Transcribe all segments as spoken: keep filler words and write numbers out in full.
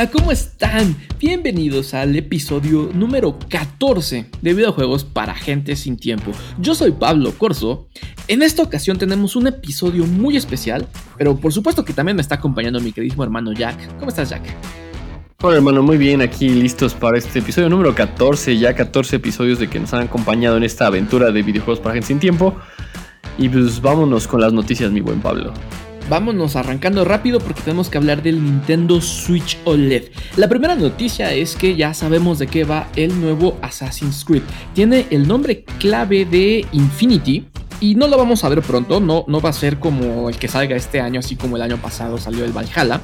Hola, ¿cómo están? Bienvenidos al episodio número catorce de videojuegos para gente sin tiempo. Yo soy Pablo Corzo. En esta ocasión tenemos un episodio muy especial, pero por supuesto que también me está acompañando mi queridísimo hermano Jack. ¿Cómo estás, Jack? Hola, hermano, muy bien, aquí listos para este episodio número catorce. Ya catorce episodios de que nos han acompañado en esta aventura de videojuegos para gente sin tiempo. Y pues vámonos con las noticias, mi buen Pablo. Vámonos arrancando rápido porque tenemos que hablar del Nintendo Switch O L E D. La primera noticia es que ya sabemos de qué va el nuevo Assassin's Creed. Tiene el nombre clave de Infinity y no lo vamos a ver pronto, no, no va a ser como el que salga este año, así como el año pasado salió el Valhalla.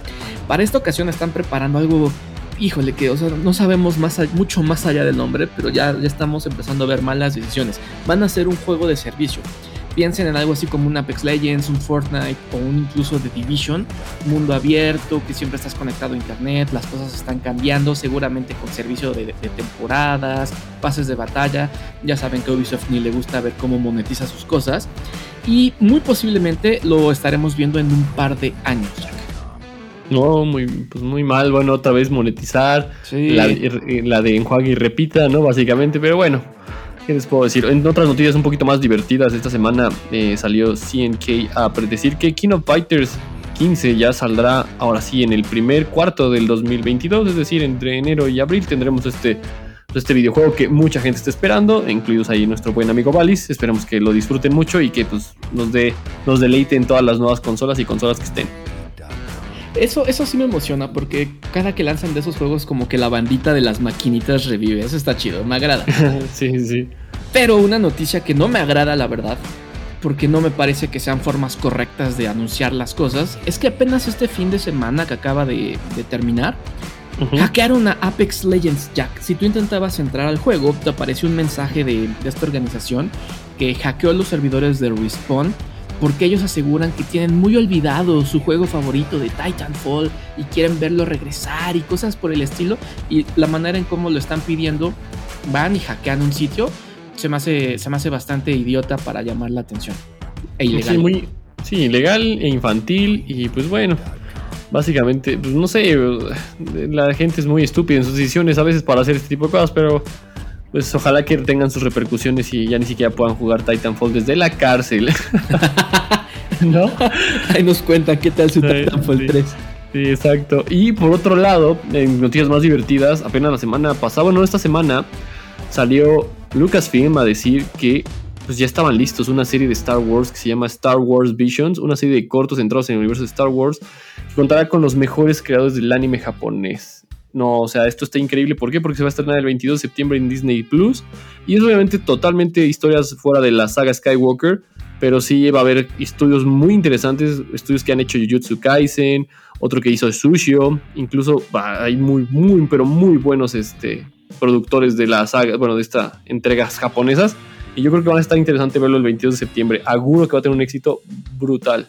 Para esta ocasión están preparando algo, híjole, que o sea, no sabemos más, mucho más allá del nombre, pero ya, ya estamos empezando a ver malas decisiones. Van a ser un juego de servicio. Piensen en algo así como un Apex Legends, un Fortnite o un incluso The Division. Mundo abierto, que siempre estás conectado a internet, las cosas están cambiando, seguramente con servicio de, de temporadas, pases de batalla. Ya saben que a Ubisoft ni le gusta ver cómo monetiza sus cosas. Y muy posiblemente lo estaremos viendo en un par de años. No, muy, pues muy mal, bueno, otra vez monetizar, sí. la, la de enjuague y repita, ¿no? Básicamente, pero bueno. ¿Qué les puedo decir? En otras noticias un poquito más divertidas, esta semana eh, salió C N K a predecir que King of Fighters quince ya saldrá ahora sí en el primer cuarto del dos mil veintidós, es decir, entre enero y abril tendremos este, este videojuego que mucha gente está esperando, incluidos ahí nuestro buen amigo Balis. Esperemos que lo disfruten mucho y que pues, nos, de, nos deleiten todas las nuevas consolas y consolas que estén. Eso, eso sí me emociona porque cada que lanzan de esos juegos como que la bandita de las maquinitas revive. Eso está chido, me agrada. Sí, sí. Pero una noticia que no me agrada, la verdad, porque no me parece que sean formas correctas de anunciar las cosas, es que apenas este fin de semana que acaba de, de terminar, uh-huh. hackearon a Apex Legends, Jack. Si tú intentabas entrar al juego, te apareció un mensaje de, de esta organización que hackeó a los servidores de Respawn, porque ellos aseguran que tienen muy olvidado su juego favorito de Titanfall y quieren verlo regresar y cosas por el estilo, y la manera en cómo lo están pidiendo, van y hackean un sitio, se me hace, se me hace bastante idiota para llamar la atención e ilegal. Sí, muy, sí, ilegal e infantil y pues bueno, básicamente, pues no sé, la gente es muy estúpida en sus decisiones a veces para hacer este tipo de cosas, pero pues ojalá que tengan sus repercusiones y ya ni siquiera puedan jugar Titanfall desde la cárcel. ¿No? Ahí nos cuentan qué tal su sí, Titanfall sí. tres. Sí, exacto. Y por otro lado, en noticias más divertidas, apenas la semana pasada, bueno, esta semana salió Lucasfilm a decir que pues ya estaban listos una serie de Star Wars que se llama Star Wars Visions, una serie de cortos centrados en el universo de Star Wars, que contará con los mejores creadores del anime japonés. No, o sea, esto está increíble. ¿Por qué? Porque se va a estrenar el veintidós de septiembre en Disney Plus. Y es obviamente totalmente historias fuera de la saga Skywalker. Pero sí va a haber estudios muy interesantes. Estudios que han hecho Jujutsu Kaisen. Otro que hizo Sushio. Incluso bah, hay muy, muy, pero muy buenos este, productores de la saga. Bueno, de estas entregas japonesas. Y yo creo que van a estar interesante verlo el veintidós de septiembre. Aguro que va a tener un éxito brutal.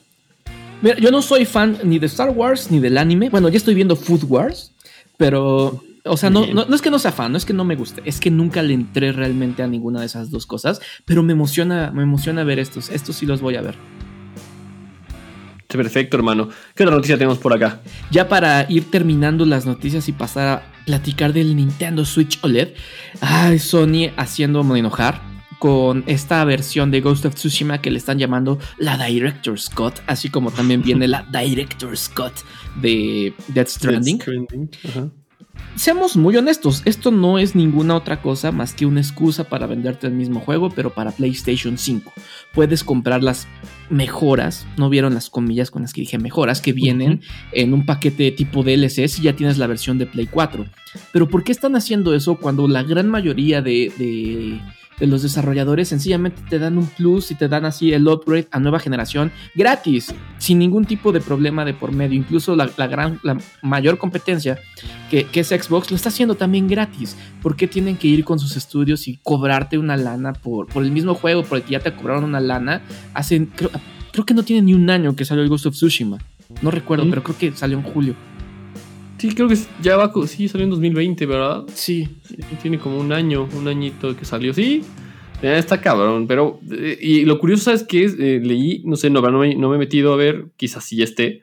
Mira, yo no soy fan ni de Star Wars ni del anime. Bueno, ya estoy viendo Food Wars. Pero, o sea, no, no, no es que no sea fan, no es que no me guste, es que nunca le entré realmente a ninguna de esas dos cosas, pero me emociona, me emociona ver estos, estos sí los voy a ver. Perfecto, hermano. ¿Qué otra noticia tenemos por acá? Ya para ir terminando las noticias y pasar a platicar del Nintendo Switch O L E D, ay, Sony haciéndome enojar con esta versión de Ghost of Tsushima que le están llamando la Director's Cut, así como también viene la Director's Cut de Death Stranding. Death Stranding. Uh-huh. Seamos muy honestos, esto no es ninguna otra cosa más que una excusa para venderte el mismo juego, pero para PlayStation cinco. Puedes comprar las mejoras, no vieron las comillas con las que dije mejoras, que vienen uh-huh. en un paquete tipo D L C si ya tienes la versión de Play cuatro. Pero ¿por qué están haciendo eso cuando la gran mayoría de... de de los desarrolladores sencillamente te dan un plus y te dan así el upgrade a nueva generación gratis, sin ningún tipo de problema de por medio? Incluso la, la, gran, la mayor competencia que, que es Xbox lo está haciendo también gratis. ¿Por qué tienen que ir con sus estudios y cobrarte una lana por, por el mismo juego, por el que ya te cobraron una lana? Hacen, creo, creo que no tiene ni un año que salió el Ghost of Tsushima, no recuerdo, ¿Mm? pero creo que salió en julio. Sí, creo que ya va, sí, salió en dos mil veinte, ¿verdad? Sí. Tiene como un año, un añito que salió, sí. Está cabrón, pero... Eh, y lo curioso, ¿sabes qué es? Eh, leí, no sé, no, no, me, no me he metido a ver, quizás sí esté,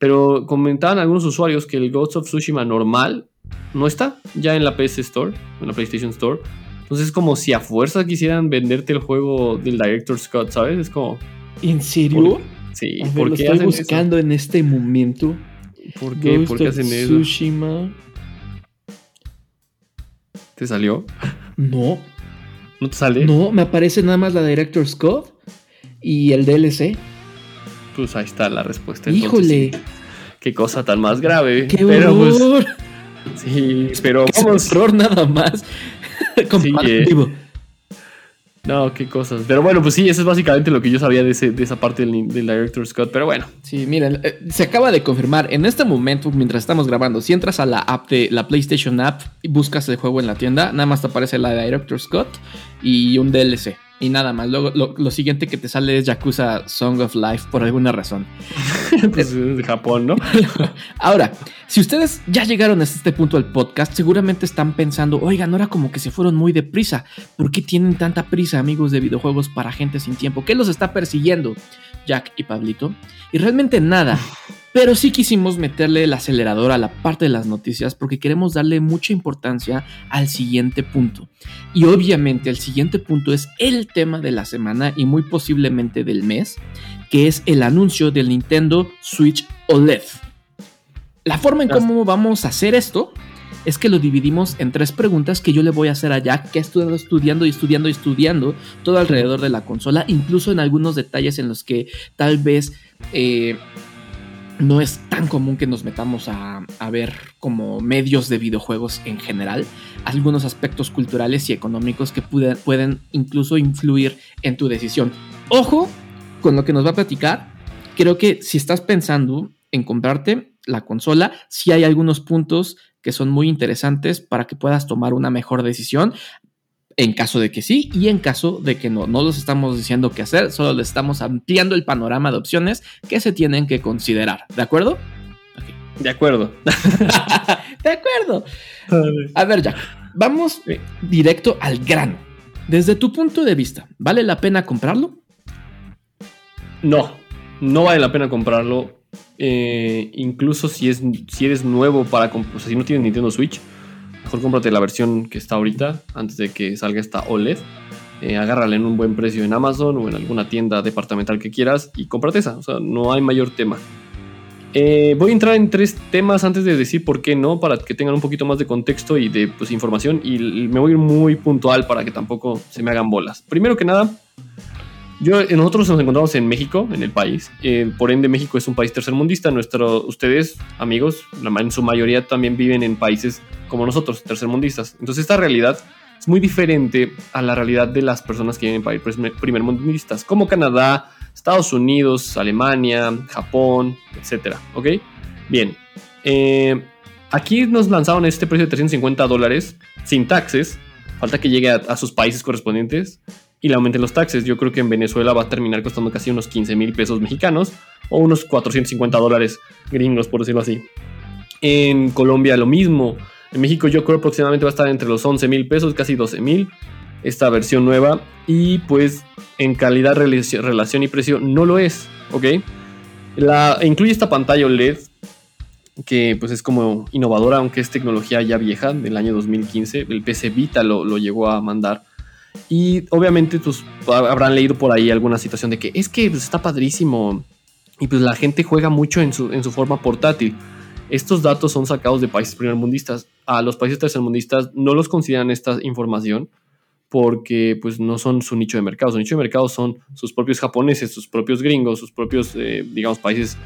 Pero comentaban algunos usuarios que el Ghost of Tsushima normal no está ya en la P S Store, en la PlayStation Store. Entonces es como si a fuerza quisieran venderte el juego del Director's Cut, ¿sabes? Es como... ¿En serio? ¿Por... Sí, ver, ¿por qué lo estoy buscando eso en este momento? ¿Por qué? Ghost ¿Por qué hacen eso? Tsushima. ¿Te salió? No. ¿No te sale? No, me aparece nada más la Director's Cut y el D L C. Pues ahí está la respuesta. Entonces, ¡híjole! ¡Qué cosa tan más grave! ¡Qué pero, horror! Pues, sí, pero... ¡Qué vamos... horror nada más! Comparativo. Sí, eh. No, qué cosas. Pero bueno, pues sí, eso es básicamente lo que yo sabía de, ese, de esa parte del, del Director's Cut. Pero bueno. Sí, miren, eh, se acaba de confirmar. En este momento, mientras estamos grabando, si entras a la app de la PlayStation App y buscas el juego en la tienda, nada más te aparece la Director's Cut y un D L C. Y nada más, luego lo, lo siguiente que te sale es Yakuza Song of Life por alguna razón. Pues es de Japón, ¿no? Ahora, si ustedes ya llegaron hasta este punto del podcast, seguramente están pensando, oigan, ahora como que se fueron muy deprisa. ¿Por qué tienen tanta prisa, amigos de videojuegos para gente sin tiempo? ¿Qué los está persiguiendo, Jack y Pablito? Y realmente nada. Pero sí quisimos meterle el acelerador a la parte de las noticias porque queremos darle mucha importancia al siguiente punto. Y obviamente el siguiente punto es el tema de la semana y muy posiblemente del mes, que es el anuncio del Nintendo Switch O L E D. La forma en cómo vamos a hacer esto es que lo dividimos en tres preguntas que yo le voy a hacer a Jack, que ha estado estudiando y estudiando y estudiando todo alrededor de la consola, incluso en algunos detalles en los que tal vez... Eh, no es tan común que nos metamos a, a ver como medios de videojuegos en general, algunos aspectos culturales y económicos que pude, pueden incluso influir en tu decisión. Ojo con lo que nos va a platicar. Creo que si estás pensando en comprarte la consola, sí hay algunos puntos que son muy interesantes para que puedas tomar una mejor decisión. En caso de que sí y en caso de que no, no los estamos diciendo qué hacer, solo les estamos ampliando el panorama de opciones que se tienen que considerar, ¿de acuerdo? Okay. De acuerdo. De acuerdo. A ver, Jack, vamos directo al grano. Desde tu punto de vista, ¿vale la pena comprarlo? No, no vale la pena comprarlo. Eh, incluso si, es, si eres nuevo para, o sea, si no tienes Nintendo Switch, mejor cómprate la versión que está ahorita antes de que salga esta O L E D. Eh, agárrala en un buen precio en Amazon o en alguna tienda departamental que quieras y cómprate esa. O sea, no hay mayor tema. Eh, voy a entrar en tres temas antes de decir por qué no, para que tengan un poquito más de contexto y de pues, información. Y me voy a ir muy puntual para que tampoco se me hagan bolas. Primero que nada, yo, nosotros nos encontramos en México, en el país. Eh, por ende, México es un país tercermundista. Nuestro, ustedes, amigos, en su mayoría también viven en países como nosotros, tercermundistas. Entonces, esta realidad es muy diferente a la realidad de las personas que viven en países primermundistas, como Canadá, Estados Unidos, Alemania, Japón, etcétera. ¿Ok? Bien. Eh, aquí nos lanzaron este precio de trescientos cincuenta dólares sin taxes. Falta que llegue a, a sus países correspondientes y le aumenten los taxes. Yo creo que en Venezuela va a terminar costando casi unos quince mil pesos mexicanos o unos cuatrocientos cincuenta dólares gringos, por decirlo así. En Colombia lo mismo. En México yo creo aproximadamente va a estar entre los once mil pesos, casi doce mil, esta versión nueva. Y pues en calidad, relación y precio no lo es, ¿ok? La, incluye esta pantalla O L E D que pues es como innovadora, aunque es tecnología ya vieja del año dos mil quince. El P C Vita lo, lo llegó a mandar. Y obviamente pues, habrán leído por ahí alguna situación de que es que pues, está padrísimo y pues la gente juega mucho en su, en su forma portátil. Estos datos son sacados de países primermundistas. A los países tercermundistas no los consideran esta información porque pues, no son su nicho de mercado. Su nicho de mercado son sus propios japoneses, sus propios gringos, sus propios eh, digamos países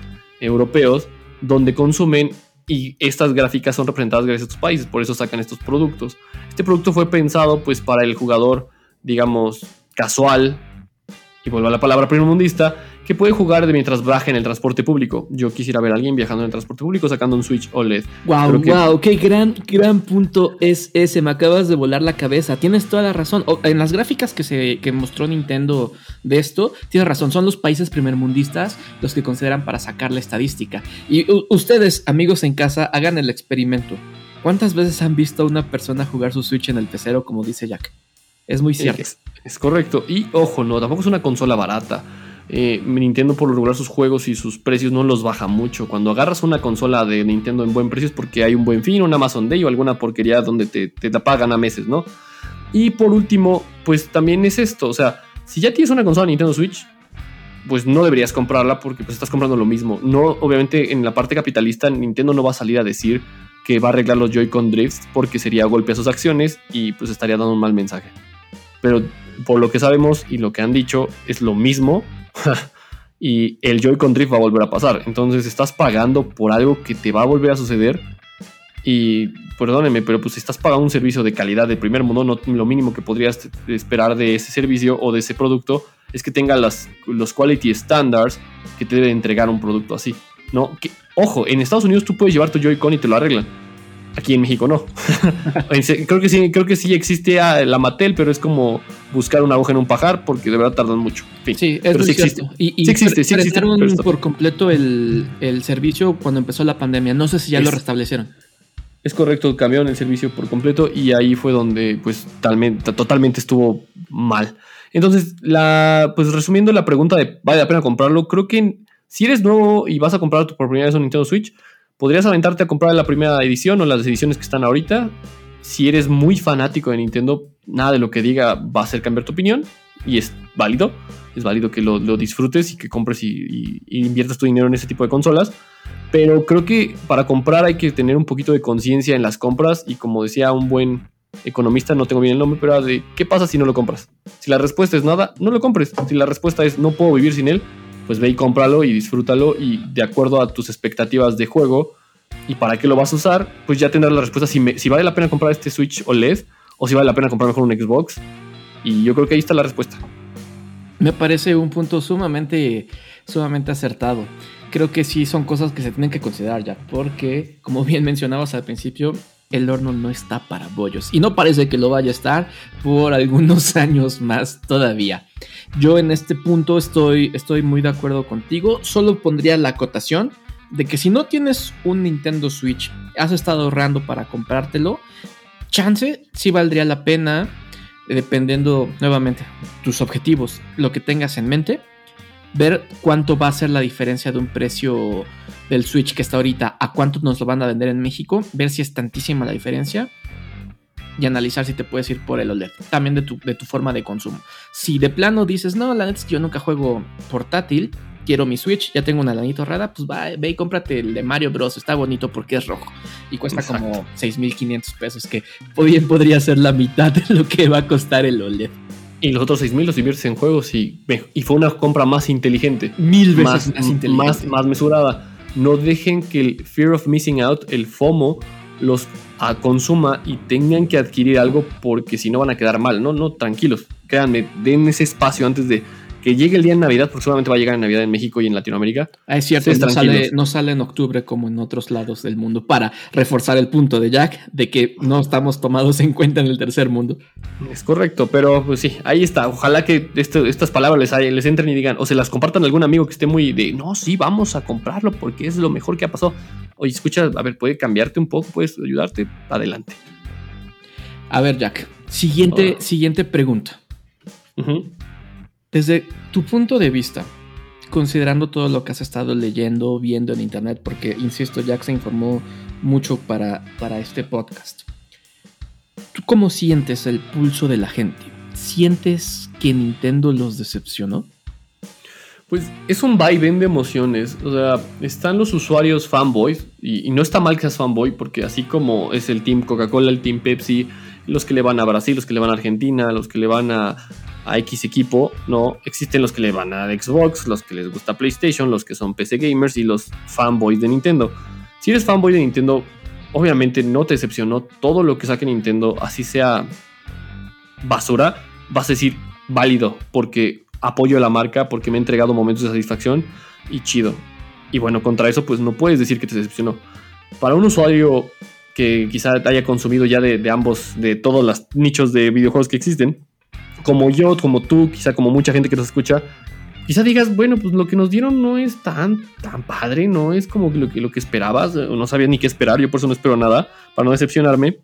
europeos donde consumen. Y estas gráficas son representadas gracias a estos países, por eso sacan estos productos. Este producto fue pensado pues para el jugador, digamos, casual, y vuelvo a la palabra primermundista, que puede jugar de mientras viaja en el transporte público. Yo quisiera ver a alguien viajando en el transporte público sacando un Switch O L E D. Wow, que... wow, qué gran, gran punto es ese. Me acabas de volar la cabeza. Tienes toda la razón. O, en las gráficas que se que mostró Nintendo de esto, tienes razón. Son los países primermundistas los que consideran para sacar la estadística. Y u- ustedes, amigos en casa, hagan el experimento. ¿Cuántas veces han visto a una persona jugar su Switch en el pecero, como dice Jack? Es muy cierto. Es, es correcto. Y ojo, no, tampoco es una consola barata. eh, Nintendo por lo regular sus juegos y sus precios no los baja mucho. Cuando agarras una consola de Nintendo en buen precio es porque hay un buen fin, un Amazon Day o alguna porquería donde te, te la pagan a meses, ¿no? Y por último, pues también es esto, o sea, si ya tienes una consola de Nintendo Switch, pues no deberías comprarla porque pues estás comprando lo mismo. No, obviamente en la parte capitalista Nintendo no va a salir a decir que va a arreglar los Joy-Con drifts porque sería golpe a sus acciones y pues estaría dando un mal mensaje. Pero por lo que sabemos y lo que han dicho es lo mismo y el Joy-Con drift va a volver a pasar. Entonces estás pagando por algo que te va a volver a suceder y perdónenme, pero pues estás pagando un servicio de calidad de primer mundo. No, lo mínimo que podrías esperar de ese servicio o de ese producto es que tenga las, los quality standards que te debe entregar un producto así, ¿no? Que, ojo, en Estados Unidos tú puedes llevar tu Joy-Con y te lo arreglan. Aquí en México no. creo, que sí, creo que sí existe la Mattel, pero es como buscar una aguja en un pajar porque de verdad tardan mucho. En fin, sí, es sí existe. Y, y sí existe, sí existe. Por completo el, el servicio cuando empezó la pandemia. No sé si ya es, lo restablecieron. Es correcto, cambiaron el servicio por completo y ahí fue donde pues totalmente, totalmente estuvo mal. Entonces, la, pues resumiendo la pregunta de ¿vale la pena comprarlo? Creo que si eres nuevo y vas a comprar por primera vez un Nintendo Switch, podrías aventarte a comprar la primera edición o las ediciones que están ahorita. Si eres muy fanático de Nintendo, nada de lo que diga va a hacer cambiar tu opinión y es válido. Es válido que lo, lo disfrutes y que compres y, y, y inviertas tu dinero en ese tipo de consolas. Pero creo que para comprar hay que tener un poquito de conciencia en las compras y como decía un buen economista, no tengo bien el nombre, pero de ¿qué pasa si no lo compras? Si la respuesta es nada, no lo compres. Si la respuesta es no puedo vivir sin él, pues ve y cómpralo y disfrútalo y de acuerdo a tus expectativas de juego y para qué lo vas a usar, pues ya tendrás la respuesta si, me, si vale la pena comprar este Switch O L E D o si vale la pena comprar mejor un Xbox, y yo creo que ahí está la respuesta. Me parece un punto sumamente, sumamente acertado. Creo que sí son cosas que se tienen que considerar ya, porque como bien mencionabas al principio, el horno no está para bollos y no parece que lo vaya a estar por algunos años más todavía. Yo en este punto estoy, estoy muy de acuerdo contigo. Solo pondría la acotación de que si no tienes un Nintendo Switch, has estado ahorrando para comprártelo, chance sí valdría la pena, dependiendo nuevamente tus objetivos, lo que tengas en mente, ver cuánto va a ser la diferencia de un precio del Switch que está ahorita a cuánto nos lo van a vender en México, ver si es tantísima la diferencia y analizar si te puedes ir por el O L E D, también de tu, de tu forma de consumo. Si de plano dices, no, la neta es que yo nunca juego portátil, quiero mi Switch, ya tengo una lanita ahorrada, pues va, ve y cómprate el de Mario Bros, está bonito porque es rojo y cuesta exacto como seis mil quinientos pesos, que bien podría ser la mitad de lo que va a costar el O L E D. Y los otros seis mil los diviertes en juegos y, y fue una compra más inteligente. Mil veces más, más inteligente. Más, más mesurada. No dejen que el fear of missing out, el FOMO, los consuma y tengan que adquirir algo porque si no van a quedar mal. No, no, tranquilos. Créanme, den ese espacio antes de que llegue el día de Navidad, porque solamente va a llegar en Navidad en México y en Latinoamérica. Ah, es cierto, no sale, no sale en octubre como en otros lados del mundo, para reforzar el punto de Jack de que no estamos tomados en cuenta en el tercer mundo. Es correcto, pero pues sí, ahí está. Ojalá que esto, estas palabras les, hay, les entren y digan, o se las compartan a algún amigo que esté muy de, no, sí, vamos a comprarlo porque es lo mejor que ha pasado. Oye, escucha, a ver, ¿puede cambiarte un poco? ¿Puedes ayudarte? Adelante. A ver, Jack, siguiente, oh. siguiente pregunta. Ajá. Uh-huh. Desde tu punto de vista, considerando todo lo que has estado leyendo, viendo en internet, porque, insisto, Jack se informó mucho para, para este podcast. ¿Tú cómo sientes el pulso de la gente? ¿Sientes que Nintendo los decepcionó? Pues es un vaivén de emociones. O sea, están los usuarios fanboys, y, y no está mal que seas fanboy, porque así como es el Team Coca-Cola, el Team Pepsi, los que le van a Brasil, los que le van a Argentina, los que le van a... a X equipo, ¿no? Existen los que le van a Xbox, los que les gusta PlayStation, los que son P C gamers y los fanboys de Nintendo. Si eres fanboy de Nintendo, obviamente no te decepcionó todo lo que saque Nintendo, así sea basura, vas a decir válido, porque apoyo a la marca, porque me ha entregado momentos de satisfacción y chido. Y bueno, contra eso pues no puedes decir que te decepcionó. Para un usuario que quizá haya consumido ya de, de ambos, de todos los nichos de videojuegos que existen, como yo, como tú, quizá como mucha gente que nos escucha, quizá digas, bueno, pues lo que nos dieron no es tan, tan padre, no es como lo que, lo que esperabas, no sabía ni qué esperar, yo por eso no espero nada, para no decepcionarme,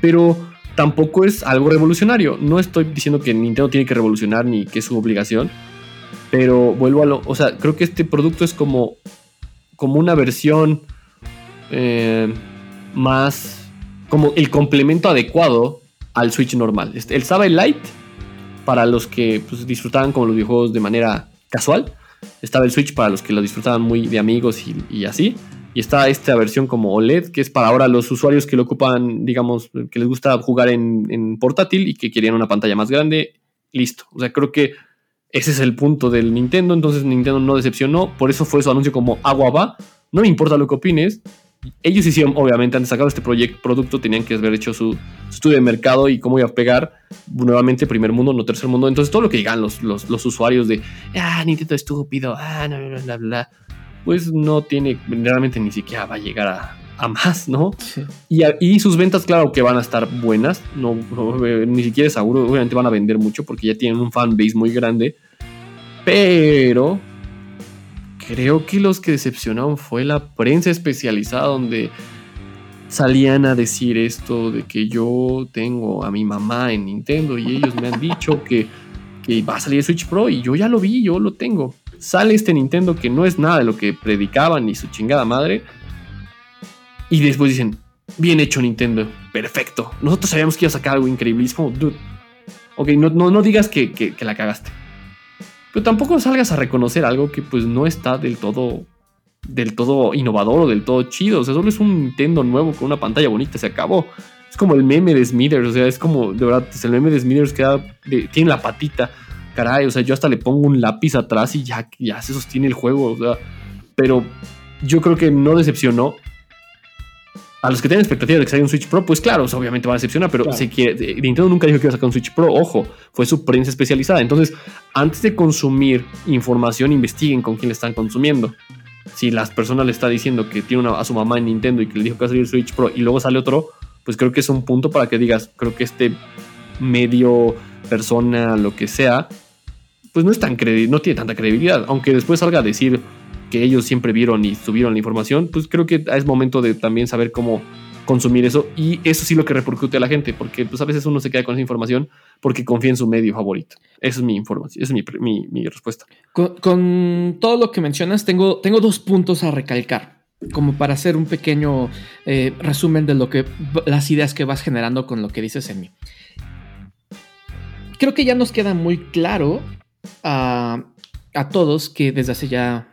pero tampoco es algo revolucionario, no estoy diciendo que Nintendo tiene que revolucionar ni que es su obligación, Pero vuelvo a lo... O sea, creo que este producto es como... Como una versión... Eh, más... Como el complemento adecuado al Switch normal. Este, el Saber Lite, para los que pues, disfrutaban como los videojuegos de manera casual. Estaba el Switch para los que lo disfrutaban muy de amigos y, y así. Y está esta versión como O L E D, que es para ahora los usuarios que lo ocupan, digamos, que les gusta jugar en, en portátil y que querían una pantalla más grande. Listo. O sea, creo que ese es el punto del Nintendo. Entonces Nintendo no decepcionó. Por eso fue su anuncio como agua va. No me importa lo que opines. Ellos hicieron, obviamente, antes de sacar este proyecto, producto, tenían que haber hecho su estudio de mercado y cómo iba a pegar nuevamente primer mundo, no tercer mundo. Entonces, todo lo que digan los, los, los usuarios de ah, Nintendo estúpido, ah, no, no, bla, bla, pues no tiene, realmente ni siquiera va a llegar a, a más, ¿no? Sí. Y, a, y sus ventas, claro que van a estar buenas, no, no ni siquiera es seguro, obviamente van a vender mucho porque ya tienen un fanbase muy grande, pero. Creo que los que decepcionaron fue la prensa especializada donde salían a decir esto de que yo tengo a mi mamá en Nintendo y ellos me han dicho que, que va a salir el Switch Pro y yo ya lo vi, yo lo tengo. Sale este Nintendo que no es nada de lo que predicaban ni su chingada madre y después dicen, bien hecho Nintendo, perfecto. Nosotros sabíamos que iba a sacar algo increíble y es como, dude, ok, no, no, no digas que, que, que la cagaste. Pero tampoco salgas a reconocer algo que pues no está del todo del todo innovador o del todo chido. O sea, solo es un Nintendo nuevo con una pantalla bonita, se acabó. Es como el meme de Smithers, o sea, es como, de verdad, es el meme de Smithers que da, de, tiene la patita. Caray, o sea, yo hasta le pongo un lápiz atrás y ya, ya se sostiene el juego, o sea. Pero yo creo que no decepcionó. A los que tienen expectativas de que salga un Switch Pro, pues claro, o sea, obviamente van a decepcionar, pero claro. se quiere, Nintendo nunca dijo que iba a sacar un Switch Pro, ojo, fue su prensa especializada. Entonces, antes de consumir información, investiguen con quién le están consumiendo. Si las personas le está diciendo que tiene una, a su mamá en Nintendo y que le dijo que va a salir el Switch Pro y luego sale otro, pues creo que es un punto para que digas, creo que este medio, persona, lo que sea, pues no es tan credi- no tiene tanta credibilidad, aunque después salga a decir... que ellos siempre vieron y subieron la información, pues creo que es momento de también saber cómo consumir eso, y eso sí lo que repercute a la gente, porque pues a veces uno se queda con esa información porque confía en su medio favorito. Esa es mi información, esa es mi, mi, mi respuesta. Con, con todo lo que mencionas, tengo, tengo dos puntos a recalcar, como para hacer un pequeño eh, resumen de lo que las ideas que vas generando con lo que dices en mí. Creo que ya nos queda muy claro a, a todos que desde hace ya...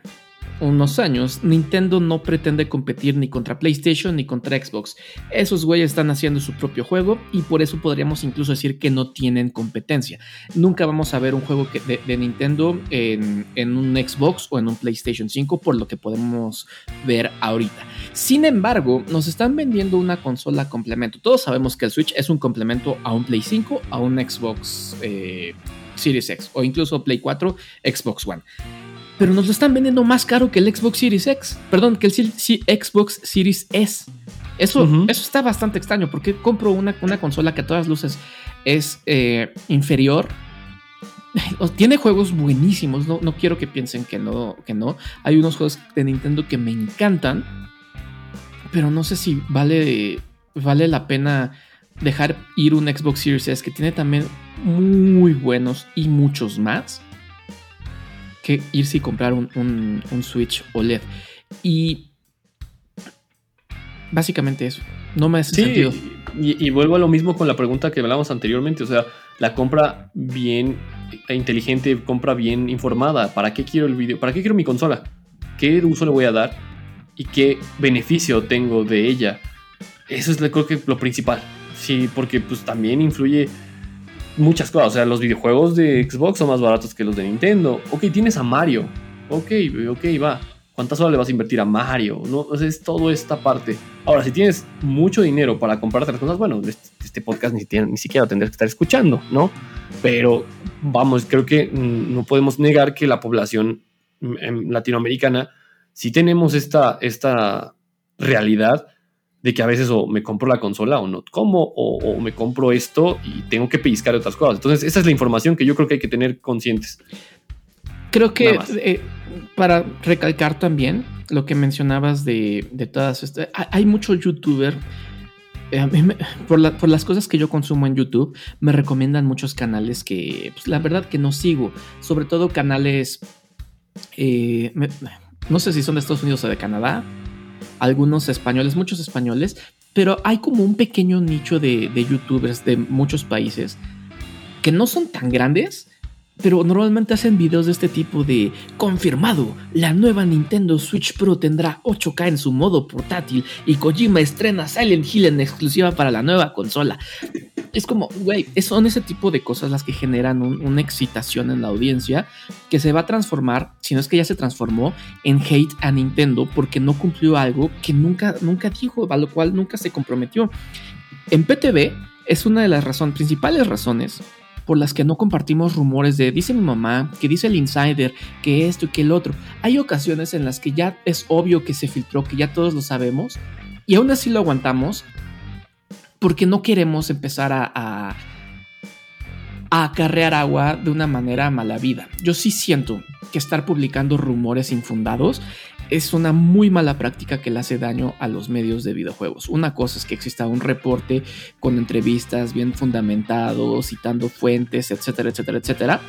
unos años, Nintendo no pretende competir ni contra PlayStation ni contra Xbox. Esos güeyes están haciendo su propio juego y por eso podríamos incluso decir que no tienen competencia. Nunca vamos a ver un juego que de, de Nintendo en, en un Xbox o en un PlayStation cinco por lo que podemos ver ahorita. Sin embargo, nos están vendiendo una consola complemento. Todos sabemos que el Switch es un complemento a un Play cinco, a un Xbox eh, Series X o incluso Play cuatro, Xbox One. Pero nos lo están vendiendo más caro que el Xbox Series X. Perdón, que el Xbox Series S. Eso, uh-huh. eso está bastante extraño. Porque compro una, una consola que a todas luces es eh, inferior. Tiene juegos buenísimos. No, no quiero que piensen que no, que no. Hay unos juegos de Nintendo que me encantan. Pero no sé si vale, vale la pena dejar ir un Xbox Series S. Que tiene también muy buenos y muchos más. Que irse y comprar un, un, un Switch O L E D. Y básicamente eso. No me hace sí, sentido. Y, y vuelvo a lo mismo con la pregunta que hablamos anteriormente. O sea, la compra bien inteligente, compra bien informada. ¿Para qué quiero el video? ¿Para qué quiero mi consola? ¿Qué uso le voy a dar? ¿Y qué beneficio tengo de ella? Eso es creo que lo principal. Sí, porque pues también influye... muchas cosas, o sea, los videojuegos de Xbox son más baratos que los de Nintendo. Ok, tienes a Mario. Ok, ok, va. ¿Cuántas horas le vas a invertir a Mario? ¿No? O sea, es toda esta parte. Ahora, si tienes mucho dinero para comprar otras cosas, bueno, este, este podcast ni, ni siquiera tendrás que estar escuchando, ¿no? Pero, vamos, creo que no podemos negar que la población latinoamericana, si tenemos esta, esta realidad... de que a veces o me compro la consola o no como, o, o me compro esto y tengo que pellizcar otras cosas. Entonces, esa es la información que yo creo que hay que tener conscientes. Creo que eh, para recalcar también lo que mencionabas de, de todas estas... Hay mucho youtuber eh, a mí me, por, la, por las cosas que yo consumo en YouTube, me recomiendan muchos canales que, pues, la verdad que no sigo. Sobre todo canales, eh, me, no sé si son de Estados Unidos o de Canadá, algunos españoles, muchos españoles, pero hay como un pequeño nicho de, de youtubers de muchos países que no son tan grandes, pero normalmente hacen videos de este tipo de confirmado, la nueva Nintendo Switch Pro tendrá ocho K en su modo portátil y Kojima estrena Silent Hill en exclusiva para la nueva consola. Es como, güey, son ese tipo de cosas las que generan un, una excitación en la audiencia que se va a transformar, si no es que ya se transformó, en hate a Nintendo porque no cumplió algo que nunca, nunca dijo, a lo cual nunca se comprometió. En P T B es una de las razones, principales razones por las que no compartimos rumores de dice mi mamá, que dice el insider, que esto y que el otro. Hay ocasiones en las que ya es obvio que se filtró, que ya todos lo sabemos, y aún así lo aguantamos porque no queremos empezar a, a, a acarrear agua de una manera mala vida. Yo sí siento que estar publicando rumores infundados es una muy mala práctica que le hace daño a los medios de videojuegos. Una cosa es que exista un reporte con entrevistas bien fundamentados, citando fuentes, etcétera, etcétera, etcétera,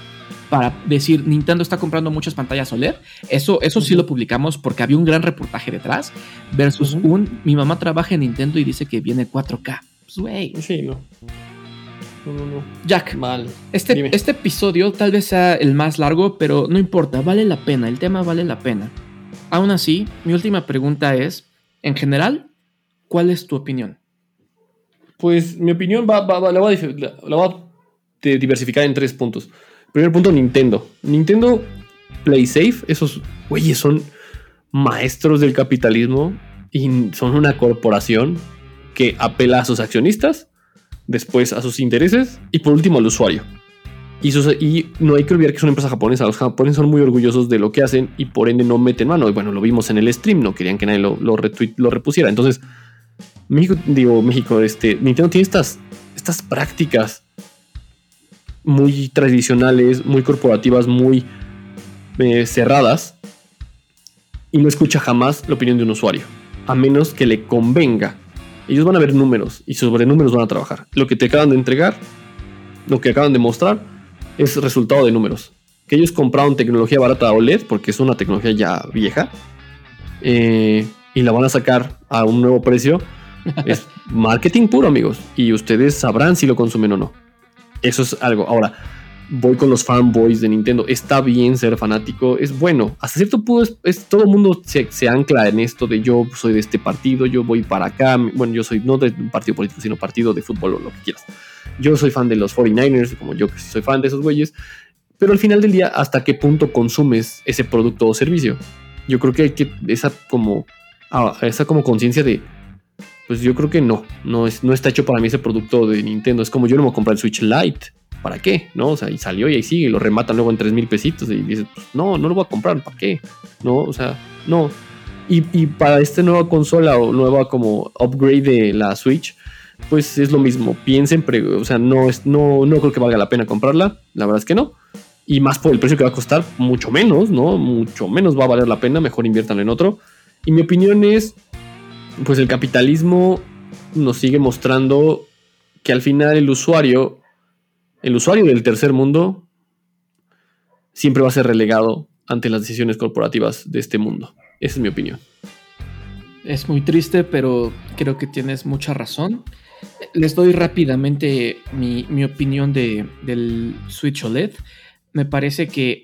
para decir Nintendo está comprando muchas pantallas O L E D. Eso, eso uh-huh. sí lo publicamos porque había un gran reportaje detrás versus uh-huh. un mi mamá trabaja en Nintendo y dice que viene cuatro K. Pues güey. Sí, no. No, no, no. Jack, mal. Este, este episodio tal vez sea el más largo, pero no importa, vale la pena, el tema vale la pena. Aún así, mi última pregunta es, en general, ¿cuál es tu opinión? Pues mi opinión va, va, va, la voy a diversificar en tres puntos. Primer punto, Nintendo. Nintendo Play Safe, esos güeyes son maestros del capitalismo y son una corporación que apela a sus accionistas, después a sus intereses y por último al usuario. Y, sus, y no hay que olvidar que es una empresa japonesa. Los japoneses son muy orgullosos de lo que hacen y por ende no meten mano. Y bueno, lo vimos en el stream, no querían que nadie lo, lo, retweet, lo repusiera. Entonces, México, digo, México, este, Nintendo tiene estas, estas prácticas muy tradicionales, muy corporativas, muy eh, cerradas y no escucha jamás la opinión de un usuario, a menos que le convenga. Ellos van a ver números y sobre números van a trabajar. Lo que te acaban de entregar, lo que acaban de mostrar, es resultado de números. Que ellos compraron tecnología barata O L E D porque es una tecnología ya vieja eh, y la van a sacar a un nuevo precio. Es marketing puro, amigos, y ustedes sabrán si lo consumen o no. Eso es algo. Ahora voy con los fanboys de Nintendo. Está bien ser fanático, es bueno hasta cierto punto. Es, es, todo el mundo se, se ancla en esto de yo soy de este partido, yo voy para acá. Bueno, yo soy no de un partido político, sino partido de fútbol o lo que quieras. Yo soy fan de los cuarenta y nueve ers, como yo que soy fan de esos güeyes. Pero al final del día, ¿hasta qué punto consumes ese producto o servicio? Yo creo que hay que esa como ah, esa como conciencia de pues yo creo que no, no, es, no está hecho para mí ese producto de Nintendo. Es como yo no me voy a comprar el Switch Lite. ¿Para qué? ¿No? O sea, y salió y ahí sigue, y lo rematan luego en tres mil pesitos y dices, pues, no, no lo voy a comprar, ¿para qué? No, o sea, no. Y, y para esta nueva consola o nueva como upgrade de la Switch, pues es lo mismo. Piensen, pre- o sea, no, es, no, no creo que valga la pena comprarla, la verdad es que no. Y más por el precio que va a costar, mucho menos, ¿no? Mucho menos va a valer la pena, mejor inviértanlo en otro. Y mi opinión es, pues el capitalismo nos sigue mostrando que al final el usuario... El usuario del tercer mundo siempre va a ser relegado ante las decisiones corporativas de este mundo. Esa es mi opinión. Es muy triste, pero creo que tienes mucha razón. Les doy rápidamente mi, mi opinión de, del Switch O L E D. Me parece que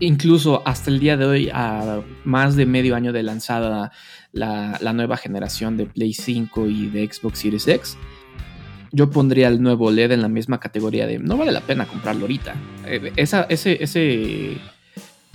incluso hasta el día de hoy, a más de medio año de lanzada la, la nueva generación de Play cinco y de Xbox Series X, yo pondría el nuevo O L E D en la misma categoría de no vale la pena comprarlo ahorita. Eh, esa, ese, ese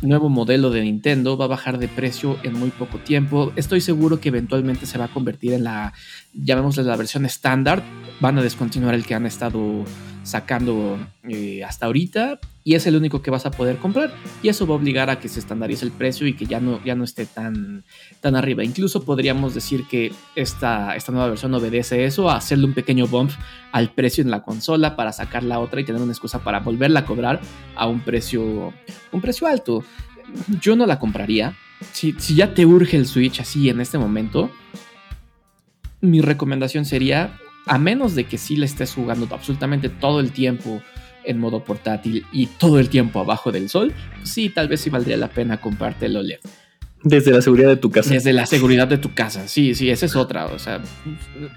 nuevo modelo de Nintendo va a bajar de precio en muy poco tiempo. Estoy seguro que eventualmente se va a convertir en la, llamémosle la versión estándar. Van a descontinuar el que han estado sacando eh, hasta ahorita y es el único que vas a poder comprar. Y eso va a obligar a que se estandarice el precio y que ya no, ya no esté tan, tan arriba. Incluso podríamos decir que esta, esta nueva versión obedece eso, a hacerle un pequeño bump al precio en la consola para sacar la otra y tener una excusa para volverla a cobrar a un precio, un precio alto. Yo no la compraría. Si, si ya te urge el Switch así en este momento, mi recomendación sería, a menos de que sí le estés jugando absolutamente todo el tiempo en modo portátil y todo el tiempo abajo del sol, sí, tal vez sí valdría la pena comprarte el O L E D. Desde la seguridad de tu casa. Desde la seguridad de tu casa, sí, sí, esa es otra. O sea,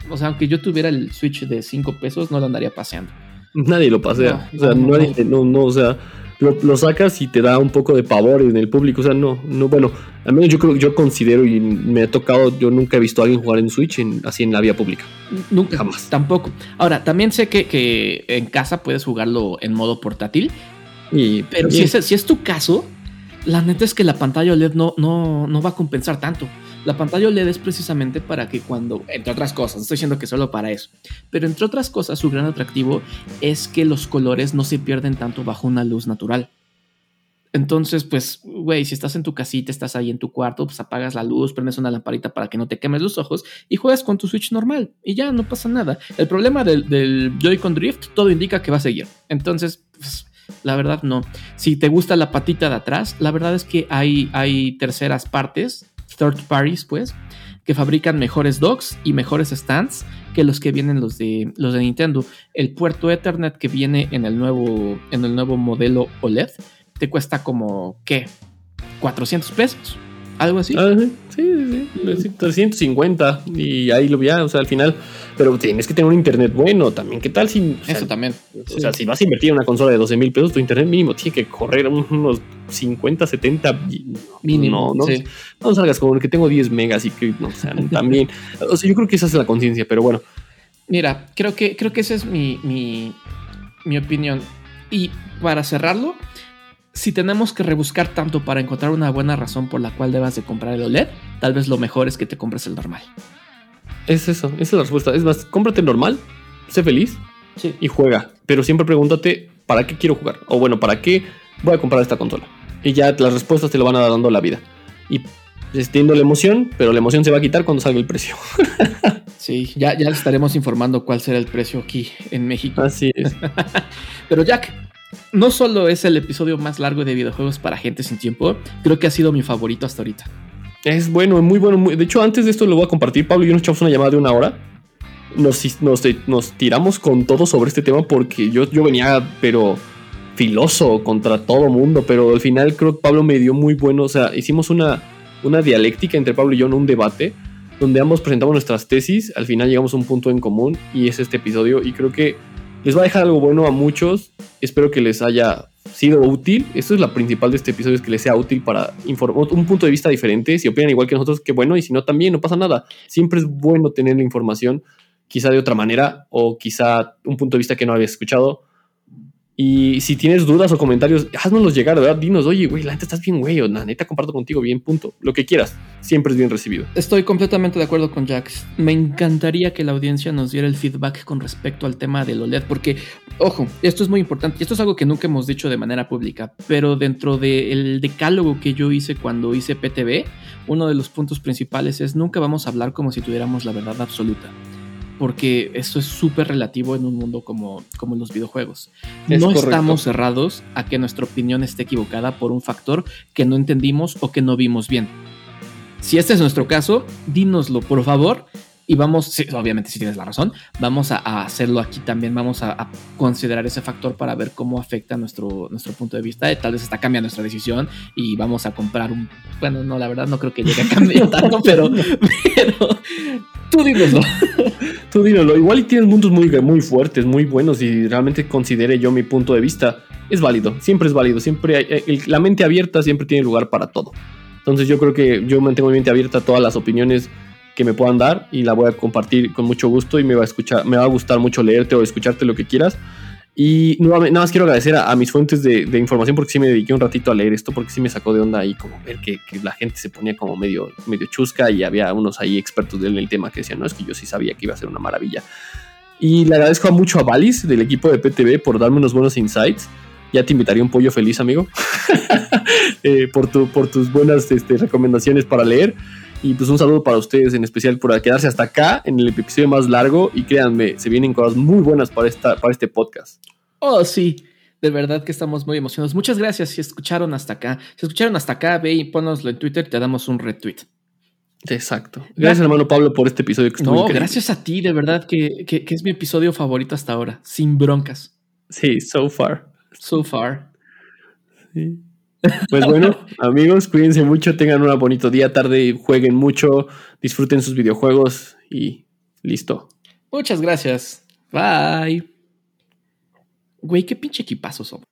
o sea aunque yo tuviera el Switch de cinco pesos, no lo andaría paseando. Nadie lo pasea. No, o sea, no, no, nadie, no, no, o sea, lo, lo sacas y te da un poco de pavor en el público. O sea, no, no, bueno, al menos yo creo, yo considero y me ha tocado, yo nunca he visto a alguien jugar en Switch en, así en la vía pública. Nunca, jamás. Tampoco. Ahora, también sé que, que en casa puedes jugarlo en modo portátil. Y, pero si es, si es tu caso, la neta es que la pantalla O L E D no, no, no va a compensar tanto. La pantalla O L E D es precisamente para que cuando, entre otras cosas, no estoy diciendo que solo para eso, pero entre otras cosas su gran atractivo es que los colores no se pierden tanto bajo una luz natural. Entonces, pues, güey, si estás en tu casita, estás ahí en tu cuarto, pues apagas la luz, prendes una lamparita para que no te quemes los ojos y juegas con tu Switch normal y ya, no pasa nada. El problema del, del Joy-Con Drift, todo indica que va a seguir. Entonces, pues, la verdad no. Si te gusta la patita de atrás, la verdad es que hay, hay terceras partes, third parties, pues, que fabrican mejores docks y mejores stands que los que vienen los de, los de Nintendo. El puerto Ethernet que viene en el nuevo, en el nuevo modelo O L E D te cuesta como, ¿qué? cuatrocientos pesos, algo así. Ah, sí, sí, sí, trescientos cincuenta y ahí lo ya, o sea, al final. Pero tienes que tener un internet bueno también. ¿Qué tal si? O sea, eso también. O sea, sí. Si vas a invertir en una consola de doce mil pesos, tu internet mínimo tiene que correr unos cincuenta, setenta mínimo. No, no, sí. No salgas con el que tengo diez megas y que no, o sea, también. O sea, yo creo que esa es la conciencia, pero bueno. Mira, creo que, creo que esa es mi, mi, mi opinión. Y para cerrarlo, si tenemos que rebuscar tanto para encontrar una buena razón por la cual debas de comprar el O L E D, tal vez lo mejor es que te compres el normal. Es eso, esa es la respuesta. Es más, cómprate el normal, sé feliz, sí, y juega. Pero siempre pregúntate, ¿para qué quiero jugar? O bueno, ¿para qué voy a comprar esta consola? Y ya las respuestas te lo van a dando la vida. Y extiendo la emoción, pero la emoción se va a quitar cuando salga el precio. Sí, ya, ya les estaremos informando cuál será el precio aquí en México. Así es. Pero Jack, no solo es el episodio más largo de videojuegos para gente sin tiempo, creo que ha sido mi favorito hasta ahorita. Es bueno, muy bueno, muy... De hecho, antes de esto lo voy a compartir, Pablo y yo nos echamos una llamada de una hora. Nos, nos, nos tiramos con todo sobre este tema porque yo, yo venía, pero filoso contra todo mundo, pero al final creo que Pablo me dio muy bueno, o sea, hicimos una, una dialéctica entre Pablo y yo en un debate donde ambos presentamos nuestras tesis, al final llegamos a un punto en común y es este episodio y creo que les va a dejar algo bueno a muchos. Espero que les haya sido útil. Esto es la principal de este episodio, es que les sea útil para informar un punto de vista diferente. Si opinan igual que nosotros, qué bueno. Y si no, también no pasa nada. Siempre es bueno tener la información, quizá de otra manera o quizá un punto de vista que no habías escuchado. Y si tienes dudas o comentarios, háznoslos llegar, ¿verdad? Dinos, oye, güey, la neta estás bien, güey, o la neta comparto contigo bien, punto. Lo que quieras, siempre es bien recibido. Estoy completamente de acuerdo con Jack. Me encantaría que la audiencia nos diera el feedback con respecto al tema del O L E D, porque, ojo, esto es muy importante, y esto es algo que nunca hemos dicho de manera pública, pero dentro del decálogo que yo hice cuando hice P T B, uno de los puntos principales es nunca vamos a hablar como si tuviéramos la verdad absoluta, porque esto es súper relativo en un mundo como, como los videojuegos. Es no correcto. Estamos cerrados a que nuestra opinión esté equivocada por un factor que no entendimos o que no vimos bien. Si este es nuestro caso, dínoslo, por favor, y vamos, sí, obviamente si tienes la razón, vamos a, a hacerlo aquí también, vamos a, a considerar ese factor para ver cómo afecta nuestro, nuestro punto de vista, tal vez hasta cambia nuestra decisión y vamos a comprar un... Bueno, no, la verdad no creo que llegue a cambiar tanto, pero, pero tú dínoslo. Tú dínoslo, igual tienes puntos muy, muy fuertes, muy buenos y realmente considere yo mi punto de vista, es válido, siempre es válido, siempre hay, el, la mente abierta siempre tiene lugar para todo, entonces yo creo que yo mantengo mi mente abierta a todas las opiniones que me puedan dar y la voy a compartir con mucho gusto y me va a escuchar, me va a gustar mucho leerte o escucharte lo que quieras y nuevamente, nada más quiero agradecer a, a mis fuentes de, de información porque sí me dediqué un ratito a leer esto porque sí me sacó de onda ahí como ver que, que la gente se ponía como medio, medio chusca y había unos ahí expertos en el tema que decían, no, es que yo sí sabía que iba a ser una maravilla y le agradezco mucho a Balis del equipo de P T V por darme unos buenos insights. Ya te invitaría un pollo feliz, amigo. eh, por, tu, por tus buenas este, recomendaciones para leer. Y pues un saludo para ustedes, en especial por quedarse hasta acá en el episodio más largo. Y créanme, se vienen cosas muy buenas para, esta, para este podcast. Oh, sí. De verdad que estamos muy emocionados. Muchas gracias si escucharon hasta acá. Si escucharon hasta acá, ve y pónoslo en Twitter. Te damos un retweet. Exacto. Gracias, hermano Pablo, por este episodio que estuvo increíble. No, gracias a ti, de verdad, que, que, que es mi episodio favorito hasta ahora, sin broncas. Sí, so far. So far. Sí. Pues bueno, amigos, cuídense mucho, tengan un bonito día, tarde, jueguen mucho, disfruten sus videojuegos y listo. Muchas gracias. Bye. Güey, qué pinche equipazo somos.